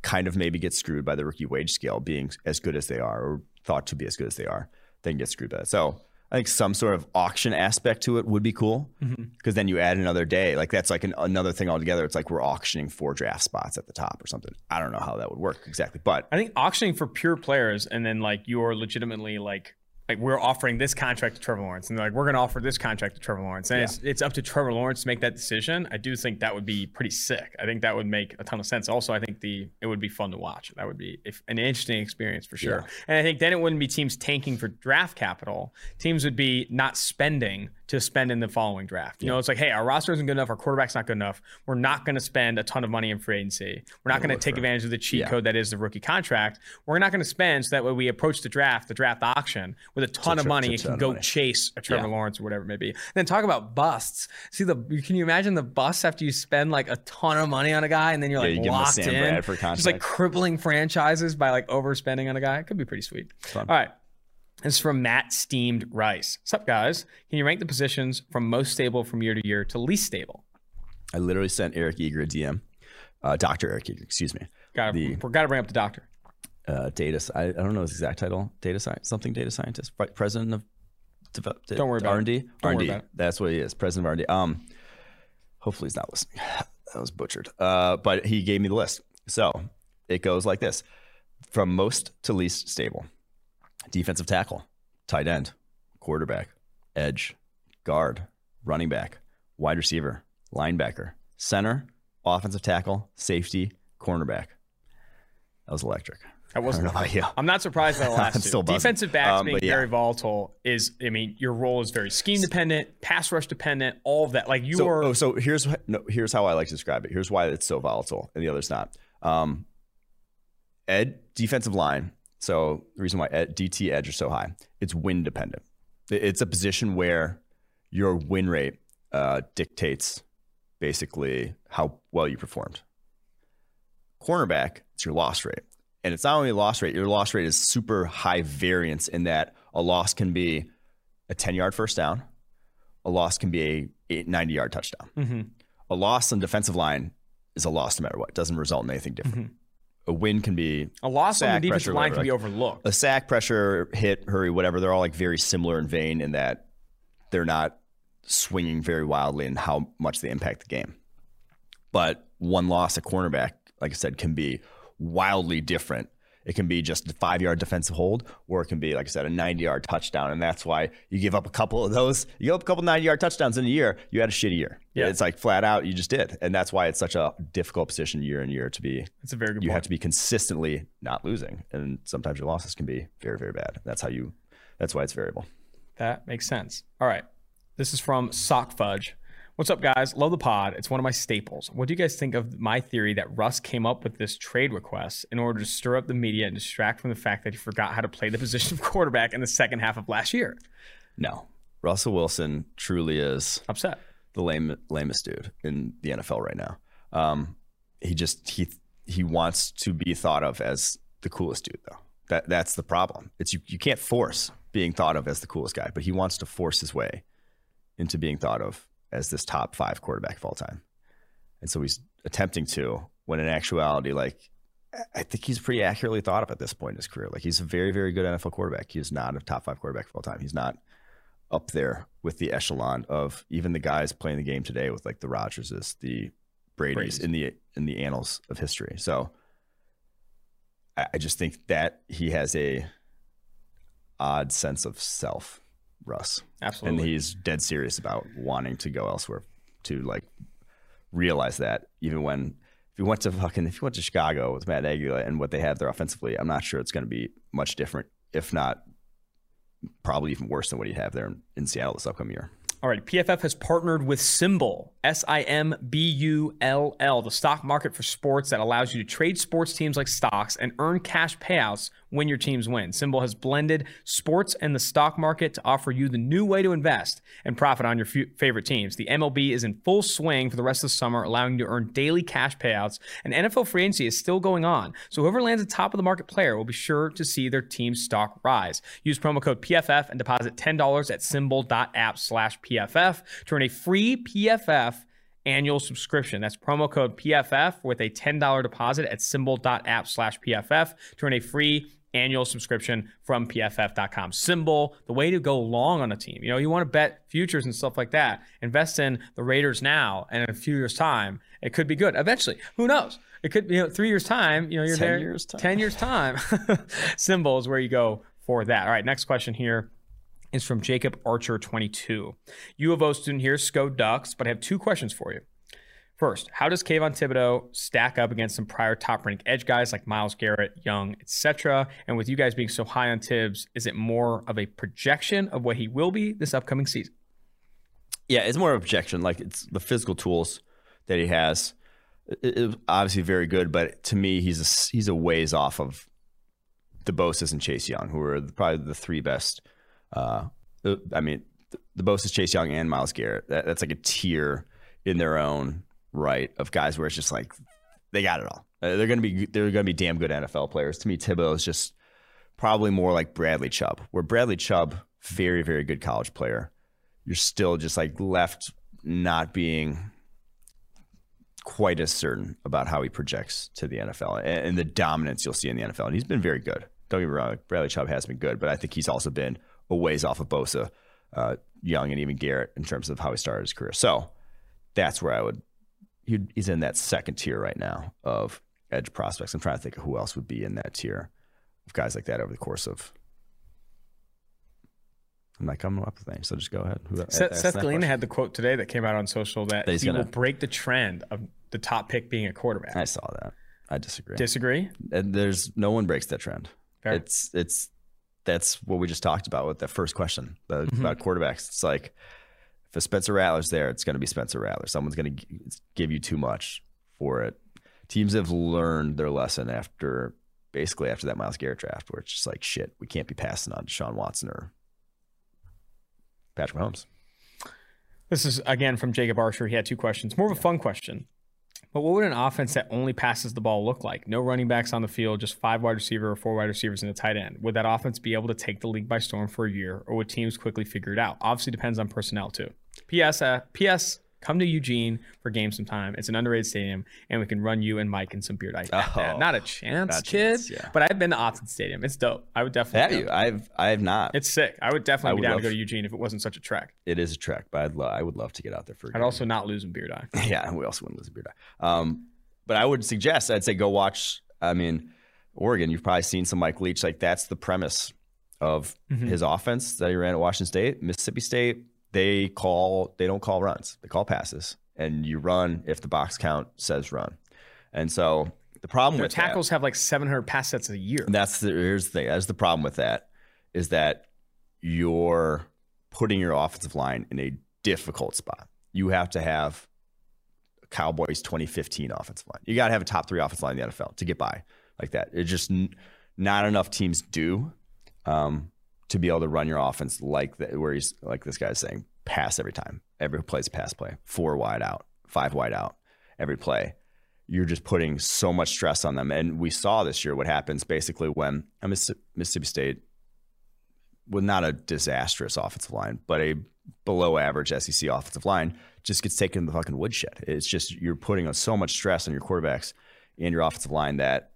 kind of maybe get screwed by the rookie wage scale being as good as they are, or thought to be as good as they are, they can get screwed by that. So I think some sort of auction aspect to it would be cool, because mm-hmm. then you add another day. Like that's like an, another thing altogether. It's like we're auctioning four draft spots at the top or something. I don't know how that would work exactly, but I think auctioning for pure players, and then like you're legitimately like like we're offering this contract to Trevor Lawrence, and they're like we're going to offer this contract to Trevor Lawrence, and yeah. it's it's up to Trevor Lawrence to make that decision. I do think that would be pretty sick. I think that would make a ton of sense. Also, I think the it would be fun to watch. That would be if, an interesting experience for sure. Yeah. And I think then it wouldn't be teams tanking for draft capital. Teams would be not spending to spend in the following draft. You yeah. know, it's like, hey, our roster isn't good enough. Our quarterback's not good enough. We're not going to spend a ton of money in free agency. We're not going to take advantage of the cheat yeah. code that is the rookie contract. We're not going to spend, so that way we approach the draft, the draft auction, with a ton to of money and can go money. chase a Trevor yeah. Lawrence or whatever it may be. And then talk about busts. See, the can you imagine the busts after you spend like a ton of money on a guy and then you're yeah, like you locked in? Just like crippling franchises by like overspending on a guy. It could be pretty sweet. All right. This is from Matt Steamed Rice. What's up, guys? Can you rank the positions from most stable from year to year to least stable? I literally sent Eric Eager a D M. Uh, Doctor Eric Eager, excuse me. Got to bring up the doctor. Uh, data, I, I don't know his exact title. Data science, something data scientist. President of develop, don't worry about R and D? It. Don't R and D. Worry about it. That's what he is, president of R and D. Um, hopefully he's not listening. That was butchered. Uh, but he gave me the list. So it goes like this. From most to least stable. Defensive tackle, tight end, quarterback, edge, guard, running back, wide receiver, linebacker, center, offensive tackle, safety, cornerback. That was electric. That wasn't. I'm not surprised by the last two. Defensive backs um, being yeah. very volatile is, I mean, your role is very scheme dependent, pass rush dependent, all of that. Like you so, are. Oh, so here's no, here's how I like to describe it. Here's why it's so volatile and the other's not. Um, Ed, defensive line. So the reason why D T edge is so high, it's win dependent. It's a position where your win rate uh, dictates basically how well you performed. Cornerback, it's your loss rate. And it's not only loss rate, your loss rate is super high variance in that a loss can be a ten-yard first down. A loss can be a ninety-yard touchdown. Mm-hmm. A loss on defensive line is a loss no matter what. It doesn't result in anything different. Mm-hmm. A win can be a loss on the defensive line can be overlooked. A sack, pressure, hit, hurry, whatever. They're all like very similar in vein in that they're not swinging very wildly in how much they impact the game. But one loss at cornerback, like I said, can be wildly different. It can be just a five-yard defensive hold, or it can be, like I said, a ninety-yard touchdown. And that's why you give up a couple of those. You give up a couple ninety-yard touchdowns in a year, you had a shitty year. Yeah. It's like flat out, you just did. And that's why it's such a difficult position year in year to be. It's a very good You point. Have to be consistently not losing. And sometimes your losses can be very, very bad. That's how you, that's why it's variable. That makes sense. All right. This is from Sock Fudge. What's up, guys? Love the pod. It's one of my staples. What do you guys think of my theory that Russ came up with this trade request in order to stir up the media and distract from the fact that he forgot how to play the position of quarterback in the second half of last year? No. Russell Wilson truly is upset. The lame, lamest dude in the N F L right now. Um, he just he he wants to be thought of as the coolest dude, though. That that's the problem. It's you, you can't force being thought of as the coolest guy, but he wants to force his way into being thought of as this top five quarterback of all time. And so he's attempting to, when in actuality, like, I think he's pretty accurately thought of at this point in his career. Like, he's a very, very good N F L quarterback. He is not a top five quarterback of all time. He's not up there with the echelon of even the guys playing the game today with, like, the Rodgerses, the Brady's, Brady's. in the in the annals of history. So I, I just think that he has a odd sense of self. Russ. Absolutely. And he's dead serious about wanting to go elsewhere to like realize that even when if you went to fucking if you went to Chicago with Matt Nagy and what they have there offensively, I'm not sure it's going to be much different, if not probably even worse than what you have there in, in Seattle this upcoming year. All right, P F F has partnered with Simbull, S I M B U L L, the stock market for sports that allows you to trade sports teams like stocks and earn cash payouts when your teams win. Simbull has blended sports and the stock market to offer you the new way to invest and profit on your f- favorite teams. The M L B is in full swing for the rest of the summer, allowing you to earn daily cash payouts, and N F L free agency is still going on, so whoever lands a top-of-the-market player will be sure to see their team's stock rise. Use promo code P F F and deposit ten dollars at Simbull.app slash PFF to earn a free P F F annual subscription. That's promo code P F F with a ten dollars deposit at Simbull.app slash PFF to earn a free annual subscription from P F F dot com. Simbull, the way to go long on a team. You know, you want to bet futures and stuff like that. Invest in the Raiders now, and in a few years' time, it could be good. Eventually, who knows? It could be, you know, three years' time, you know, you're ten there. Years time. ten years' time. Simbull is where you go for that. All right, next question here is from Jacob Archer twenty-two. U of O student here, S C O Ducks, but I have two questions for you. First, how does Kayvon Thibodeau stack up against some prior top-ranked edge guys like Myles Garrett, Young, et cetera? And with you guys being so high on Tibbs, is it more of a projection of what he will be this upcoming season? Yeah, it's more of an objection. Like, it's the physical tools that he has. It's obviously very good, but to me, he's a, he's a ways off of the Bosa's and Chase Young, who are probably the three best. Uh, I mean, the Bosa's, Chase Young, and Myles Garrett. That, that's like a tier in their own right of guys where it's just like they got it all. Uh, they're gonna be they're gonna be damn good N F L players. To me, Thibodeau is just probably more like Bradley Chubb, where Bradley Chubb, very very good college player. You're still just like left not being quite as certain about how he projects to the N F L and, and the dominance you'll see in the N F L. And he's been very good. Don't get me wrong, Bradley Chubb has been good, but I think he's also been a ways off of Bosa, uh, Young, and even Garrett in terms of how he started his career. So that's where I would. He's in that second tier right now of edge prospects. I'm trying to think of who else would be in that tier of guys like that over the course of. I'm not coming up with names, so just go ahead. Who, Seth, Seth Galina had the quote today that came out on social that, that he's he gonna, will break the trend of the top pick being a quarterback. I saw that. I disagree. Disagree? And there's no one breaks that trend. Fair. It's it's that's what we just talked about with that first question the, mm-hmm. about quarterbacks. It's like. If Spencer Rattler's there, it's going to be Spencer Rattler. Someone's going to give you too much for it. Teams have learned their lesson after, basically after that Myles Garrett draft, where it's just like, shit, we can't be passing on Deshaun Watson or Patrick Mahomes. This is, again, from Jacob Archer. He had two questions. More of a fun question. But what would an offense that only passes the ball look like? No running backs on the field, just five wide receiver or four wide receivers and a tight end. Would that offense be able to take the league by storm for a year, or would teams quickly figure it out? Obviously depends on personnel too. P S, uh, P S come to Eugene for games sometime. It's an underrated stadium, and we can run you and Mike and some beard. I oh, not a chance, not a kid. Chance, yeah. But I've been to Austin Stadium. It's dope. I would definitely. Have you? I've I have not. It's sick. I would definitely I be would down love, to go to Eugene if it wasn't such a trek. It is a trek, but I'd love. I would love to get out there for. A I'd game. Also not lose in beard eye. Yeah, we also wouldn't lose in beard eye. Um, but I would suggest. I'd say go watch. I mean, Oregon. You've probably seen some Mike Leach. Like that's the premise of mm-hmm. his offense that he ran at Washington State, Mississippi State. They call. They don't call runs. They call passes, and you run if the box count says run. And so the problem Their with tackles that, have like seven hundred pass sets a year. That's the here's the thing. That's the problem with that is that you're putting your offensive line in a difficult spot. You have to have a Cowboys twenty fifteen offensive line. You got to have a top three offensive line in the N F L to get by like that. It's just n- not enough teams do. Um, to be able to run your offense like that, where he's like this guy's saying pass every time, every play's a pass play, four wide out, five wide out, every play. You're just putting so much stress on them. And we saw this year what happens basically when Mississippi State, with not a disastrous offensive line, but a below average S E C offensive line just gets taken to the fucking woodshed. It's just, you're putting on so much stress on your quarterbacks and your offensive line that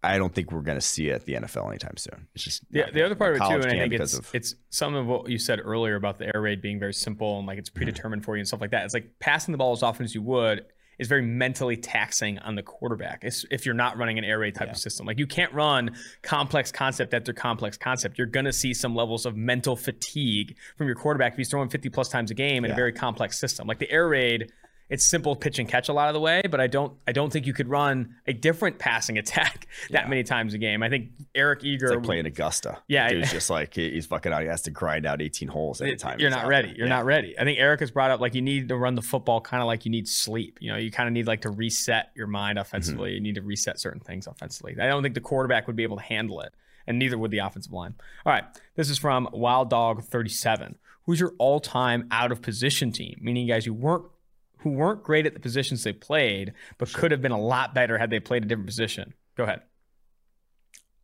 I don't think we're going to see it at the N F L anytime soon. It's just yeah. The other part of it too, and I think it's of... it's some of what you said earlier about the air raid being very simple and like it's predetermined mm-hmm. for you and stuff like that. It's like passing the ball as often as you would is very mentally taxing on the quarterback. It's, if you're not running an air raid type yeah. of system, like you can't run complex concept after complex concept. You're going to see some levels of mental fatigue from your quarterback if he's throwing fifty plus times a game in yeah. a very complex system. Like the air raid. It's simple pitch and catch a lot of the way, but I don't I don't think you could run a different passing attack that yeah. many times a game. I think Eric Eager... It's like playing Augusta. Yeah. Dude's just like, he's fucking out. He has to grind out eighteen holes at a time. You're not ready. You're yeah. not ready. I think Eric has brought up, like, you need to run the football kind of like you need sleep. You know, you kind of need, like, to reset your mind offensively. Mm-hmm. You need to reset certain things offensively. I don't think the quarterback would be able to handle it, and neither would the offensive line. All right. This is from Wild Dog thirty-seven. Who's your all-time out-of-position team? Meaning, guys, you weren't who weren't great at the positions they played, but sure. could have been a lot better had they played a different position. Go ahead.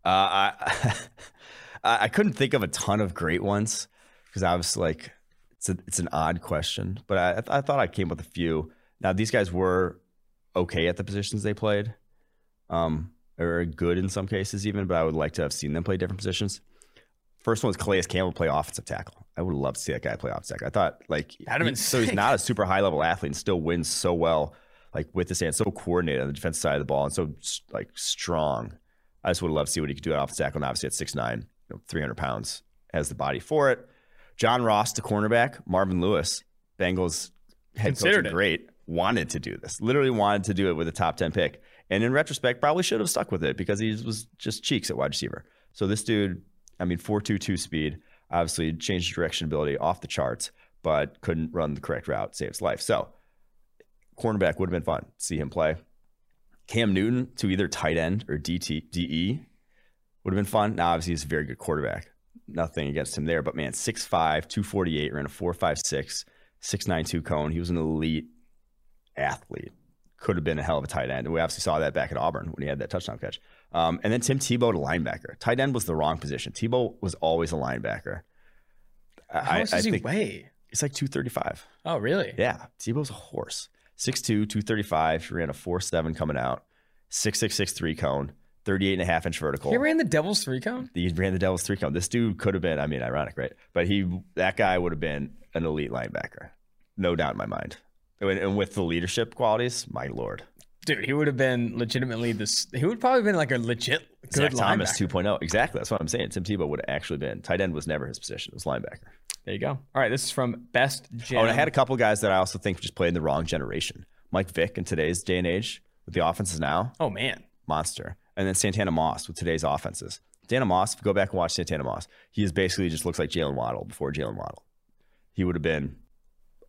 Uh, I I couldn't think of a ton of great ones because I was like, it's a, it's an odd question, but I I thought I came with a few. Now these guys were okay at the positions they played, um, or good in some cases even, but I would like to have seen them play different positions. First one was Calais Campbell play offensive tackle. I would love to see that guy play offensive tackle. I thought, like, he, so he's not a super high-level athlete and still wins so well, like, with his hands, so coordinated on the defensive side of the ball and so, like, strong. I just would love to see what he could do at offensive tackle. And obviously at six nine, you know, three hundred pounds, has the body for it. John Ross, the cornerback. Marvin Lewis, Bengals head coach, great, wanted to do this. Literally wanted to do it with a top ten pick. And in retrospect, probably should have stuck with it because he was just cheeks at wide receiver. So this dude... I mean, four two two speed, obviously changed direction ability off the charts, but couldn't run the correct route, saved his life. So cornerback would have been fun to see him play. Cam Newton to either tight end or D E would have been fun. Now, obviously, he's a very good quarterback. Nothing against him there, but man, six five, two forty-eight, ran a four five six, six nine two cone. He was an elite athlete. Could have been a hell of a tight end. And we obviously saw that back at Auburn when he had that touchdown catch. Um, and then Tim Tebow to linebacker. Tight end was the wrong position. Tebow was always a linebacker. How much does he weigh? It's like two thirty-five. Oh, really? Yeah. Tebow's a horse. six two, two thirty-five. She ran a four seven coming out. six six, six three cone. thirty-eight and a half inch vertical. He ran the Devil's three cone? He ran the Devil's three cone. This dude could have been, I mean, ironic, right? But he, that guy would have been an elite linebacker. No doubt in my mind. And with the leadership qualities, my lord. Dude, he would have been legitimately this. He would probably have been like a legit good Zach linebacker. Thomas two point oh. Exactly. That's what I'm saying. Tim Tebow would have actually been. Tight end was never his position. It was linebacker. There you go. All right. This is from Best Jam. Oh, and I had a couple guys that I also think just played in the wrong generation. Mike Vick in today's day and age with the offenses now. Oh, man. Monster. And then Santana Moss with today's offenses. Santana Moss, if you go back and watch Santana Moss, he is basically just looks like Jalen Waddle before Jalen Waddle. He would have been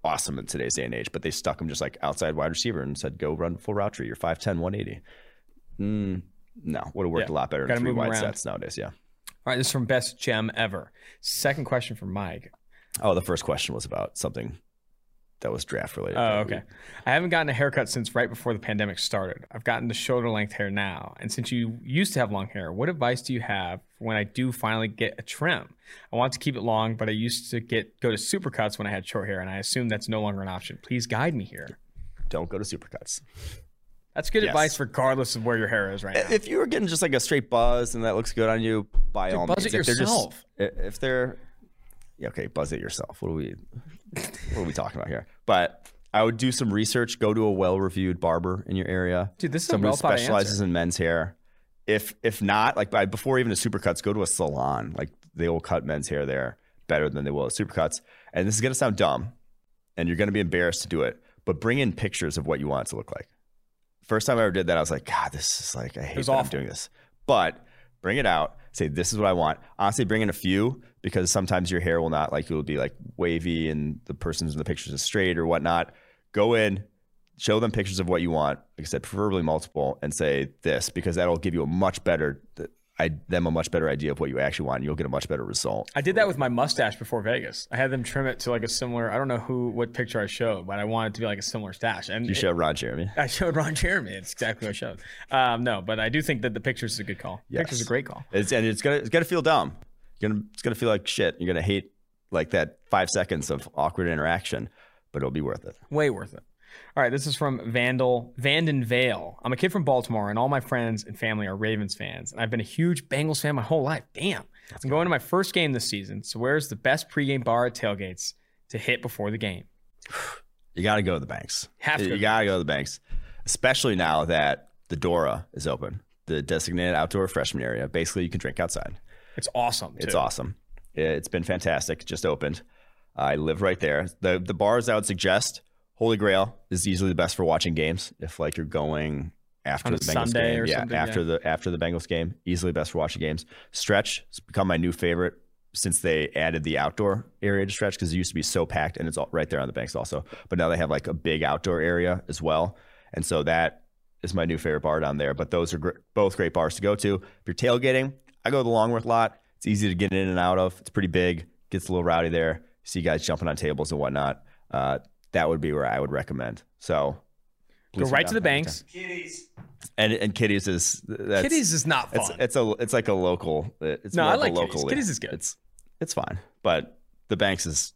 awesome in today's day and age, but they stuck him just like outside wide receiver and said, go run full route tree. You're five ten, one eighty. Mm, no, would have worked yeah. a lot better in three wide around. sets nowadays, yeah. All right, this is from Best Gem Ever. Second question from Mike. Oh, the first question was about something that was draft related. Oh, okay. I haven't gotten a haircut since right before the pandemic started. I've gotten to shoulder length hair now. And since you used to have long hair, what advice do you have for when I do finally get a trim? I want to keep it long, but I used to get go to supercuts when I had short hair, and I assume that's no longer an option. Please guide me here. Don't go to supercuts. That's good yes. advice regardless of where your hair is right now. If you were getting just like a straight buzz and that looks good on you, by all means. Buzz it yourself. If they're, just, if they're yeah, okay, buzz it yourself. What are we what are we talking about here? But I would do some research. Go to a well-reviewed barber in your area. Dude, this is somebody who specializes in men's hair. If if not, like by, before even the supercuts, go to a salon. Like they will cut men's hair there better than they will at supercuts. And this is gonna sound dumb, and you're gonna be embarrassed to do it. But bring in pictures of what you want it to look like. First time I ever did that, I was like, God, this is like I hate that I'm doing this. But bring it out. Say, this is what I want. Honestly, bring in a few, because sometimes your hair will not, like, it'll be like wavy and the person's in the pictures is straight or whatnot. Go in, show them pictures of what you want, like I said, preferably multiple, and say this, because that'll give you a much better, I, them a much better idea of what you actually want, and you'll get a much better result. I did that with my mustache before Vegas. I had them trim it to like a similar, I don't know who, what picture I showed, but I wanted it to be like a similar stash. And you showed it, Ron Jeremy. I showed Ron Jeremy. It's exactly what I showed. Um, no, but I do think that the pictures is a good call. Yes. Pictures is a great call. It's, and it's gonna, it's gonna feel dumb. You're gonna, it's gonna feel like shit. You're gonna hate like that five seconds of awkward interaction, but it'll be worth it. Way worth it. All right, this is from Vandal Vanden Vale. I'm a kid from Baltimore, and all my friends and family are Ravens fans, and I've been a huge Bengals fan my whole life. Damn. That's I'm cool. going to my first game this season, so where's the best pregame bar at tailgates to hit before the game? You got to go to the Banks. Have to. You got to go to the Banks, especially now that the Dora is open, the designated outdoor refreshment area. Basically, you can drink outside. It's awesome, too. It's awesome. It's been fantastic. Just opened. I live right there. The, the bars I would suggest... Holy Grail is easily the best for watching games. If like you're going after the Bengals Sunday game, or yeah, after yeah. the after the Bengals game, easily best for watching games. Stretch has become my new favorite since they added the outdoor area to Stretch, because it used to be so packed, and it's all right there on the Banks also. But now they have like a big outdoor area as well, and so that is my new favorite bar down there. But those are gr- both great bars to go to. If you're tailgating, I go to the Longworth lot. It's easy to get in and out of. It's pretty big. Gets a little rowdy there. You see guys jumping on tables and whatnot. Uh, That would be where I would recommend. So go right to the Banks. Kitties. And and Kitties is that's, Kitties is not fun. It's, it's a it's like a local. It's no, I like Kitties. League. Kitties is good. It's it's fine, but the Banks is.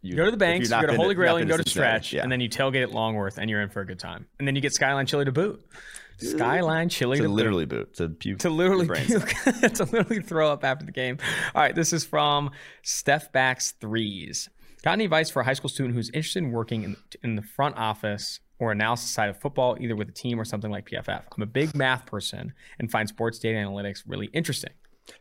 You go to the Banks, you go to Holy Grail, and go to Stretch, yeah. and then you tailgate at Longworth, and you're in for a good time. And then you get Skyline Chili to boot. Skyline Chili to, to literally boot. boot. To puke. To literally puke. To literally throw up after the game. All right, this is from Steph Backs Threes. Got any advice for a high school student who's interested in working in, in the front office or analysis side of football, either with a team or something like P F F? I'm a big math person and find sports data analytics really interesting.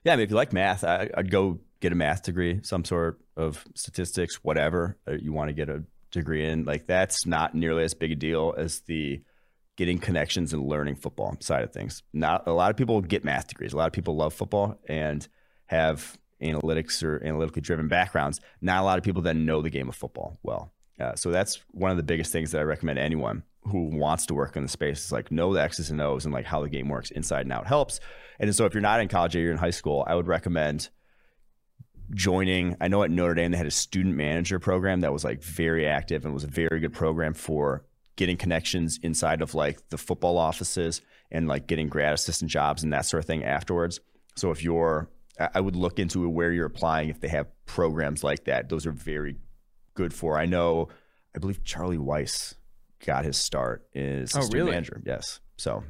Yeah, I mean, if you like math, I, I'd go get a math degree, some sort of statistics, whatever you want to get a degree in. Like, that's not nearly as big a deal as the getting connections and learning football side of things. Not a lot of people get math degrees. A lot of people love football and have analytics or analytically driven backgrounds, not a lot of people that know the game of football well. Uh, so that's one of the biggest things that I recommend anyone who wants to work in the space is like know the X's and O's and like how the game works inside and out helps. And so if you're not in college or you're in high school, I would recommend joining. I know at Notre Dame, they had a student manager program that was like very active and was a very good program for getting connections inside of like the football offices and like getting grad assistant jobs and that sort of thing afterwards. So if you're, I would look into where you're applying if they have programs like that. Those are very good for, I know, I believe Charlie Weiss got his start as oh, really? manager. Yes. So,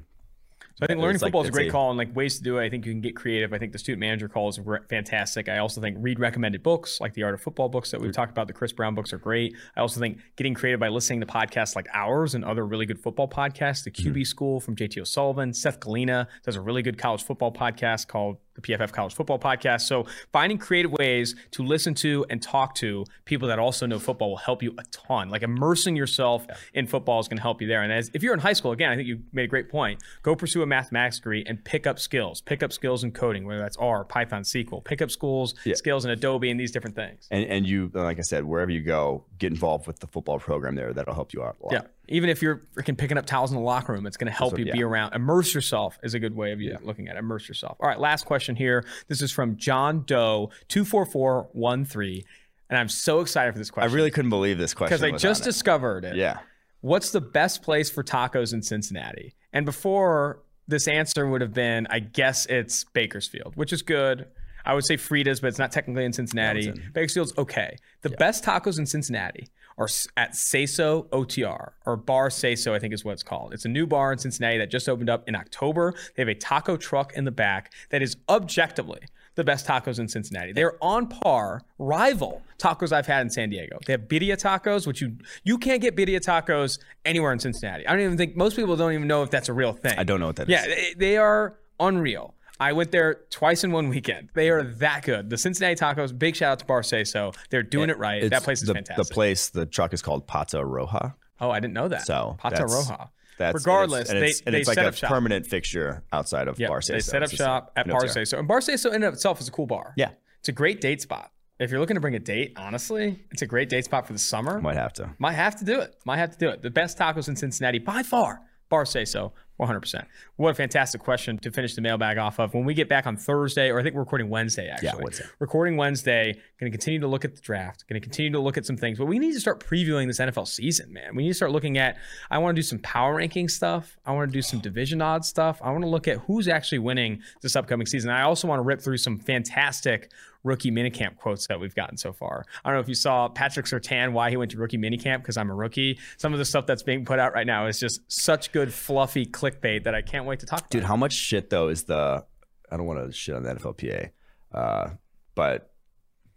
so I think learning football like, is a great a, call and like ways to do it. I think you can get creative. I think the student manager call is re- fantastic. I also think read recommended books like the Art of Football books that we've talked about. The Chris Brown books are great. I also think getting creative by listening to podcasts like ours and other really good football podcasts. The Q B mm-hmm. School from J T O'Sullivan. Seth Galina does a really good college football podcast called the P F F College Football Podcast. So finding creative ways to listen to and talk to people that also know football will help you a ton. Like immersing yourself yeah. in football is going to help you there. And as if you're in high school, again, I think you made a great point. Go pursue a mathematics degree and pick up skills. Pick up skills in coding, whether that's R, Python, S Q L. Pick up schools, yeah. skills in Adobe and these different things. And, and you, like I said, wherever you go, get involved with the football program there. That'll help you out a lot. Yeah. Even if you're freaking picking up towels in the locker room, it's going to help so, you yeah. be around. Immerse yourself is a good way of you yeah. looking at it. Immerse yourself. All right, last question here. This is from John Doe, two four four one three. And I'm so excited for this question. I really couldn't believe this question. Because I just discovered it. it. Yeah. What's the best place for tacos in Cincinnati? And before, this answer would have been, I guess it's Bakersfield, which is good. I would say Frida's, but it's not technically in Cincinnati. No, in. Bakersfield's okay. The yeah. best tacos in Cincinnati are at Seso O T R, or Bar Seso, I think is what it's called. It's a new bar in Cincinnati that just opened up in October. They have a taco truck in the back that is objectively the best tacos in Cincinnati. They're on par, rival tacos I've had in San Diego. They have birria tacos, which you you can't get birria tacos anywhere in Cincinnati. I don't even think, most people don't even know if that's a real thing. I don't know what that yeah, is. Yeah, they are unreal. I went there twice in one weekend. They are that good. The Cincinnati tacos, big shout out to Bar Seso. They're doing it, it right. That place is the, fantastic. The place, the truck is called Pata Roja. Oh, I didn't know that. So Pata Roja. That's, regardless, and it's, and they, it's, and they it's like a permanent fixture outside of yep, Bar Seso. They set up shop at Bar Seso. And Bar Seso in and of itself is a cool bar. Yeah. It's a great date spot. If you're looking to bring a date, honestly, it's a great date spot for the summer. Might have to. Might have to do it. Might have to do it. The best tacos in Cincinnati by far. Bar Seso. one hundred percent. What a fantastic question to finish the mailbag off of. When we get back on Thursday, or I think we're recording Wednesday, actually. Yeah, Wednesday. Recording Wednesday, going to continue to look at the draft, going to continue to look at some things. But we need to start previewing this N F L season, man. We need to start looking at, I want to do some power ranking stuff. I want to do some division odds stuff. I want to look at who's actually winning this upcoming season. I also want to rip through some fantastic rookie minicamp quotes that we've gotten so far. I don't know if you saw Patrick Surtain, why he went to rookie minicamp, because I'm a rookie. Some of the stuff that's being put out right now is just such good, fluffy clickbait that I can't wait to talk Dude, about. Dude, how much shit, though, is the... I don't want to shit on the N F L P A, uh, but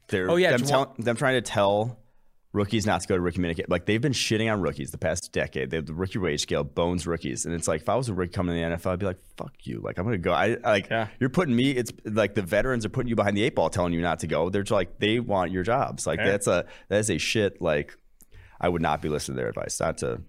they're oh, yeah, them, tell, them trying to tell rookies not to go to rookie minicamp. Like, they've been shitting on rookies the past decade. They have the rookie wage scale, bones rookies. And it's like, if I was a rookie coming to the N F L, I'd be like, fuck you. Like, I'm going to go. I like yeah. You're putting me... It's like the veterans are putting you behind the eight ball telling you not to go. They're just like, they want your jobs. Like, okay. that's a that is a shit, like... I would not be listening to their advice. Not to...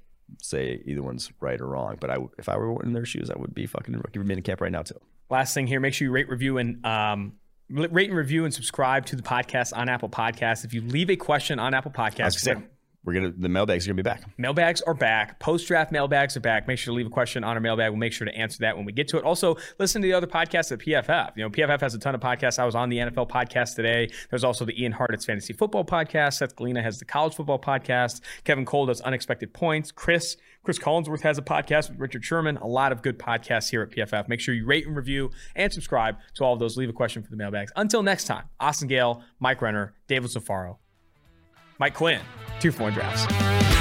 say either one's right or wrong, but I, if I were in their shoes, I would be fucking in rookie minicamp right now too. Last thing here, make sure you rate, review, and um, rate and review and subscribe to the podcast on Apple Podcasts. If you leave a question on Apple Podcasts, we're gonna the mailbags are gonna be back. Mailbags are back. Post draft mailbags are back. Make sure to leave a question on our mailbag. We'll make sure to answer that when we get to it. Also, listen to the other podcasts at P F F. You know, P F F has a ton of podcasts. I was on the N F L podcast today. There's also the Ian Hartitz Fantasy Football podcast. Seth Galina has the College Football podcast. Kevin Cole does Unexpected Points. Chris Chris Collinsworth has a podcast with Richard Sherman. A lot of good podcasts here at P F F. Make sure you rate and review and subscribe to all of those. Leave a question for the mailbags. Until next time, Austin Gayle, Mike Renner, David Safaro, Mike Quinn, two for one drafts.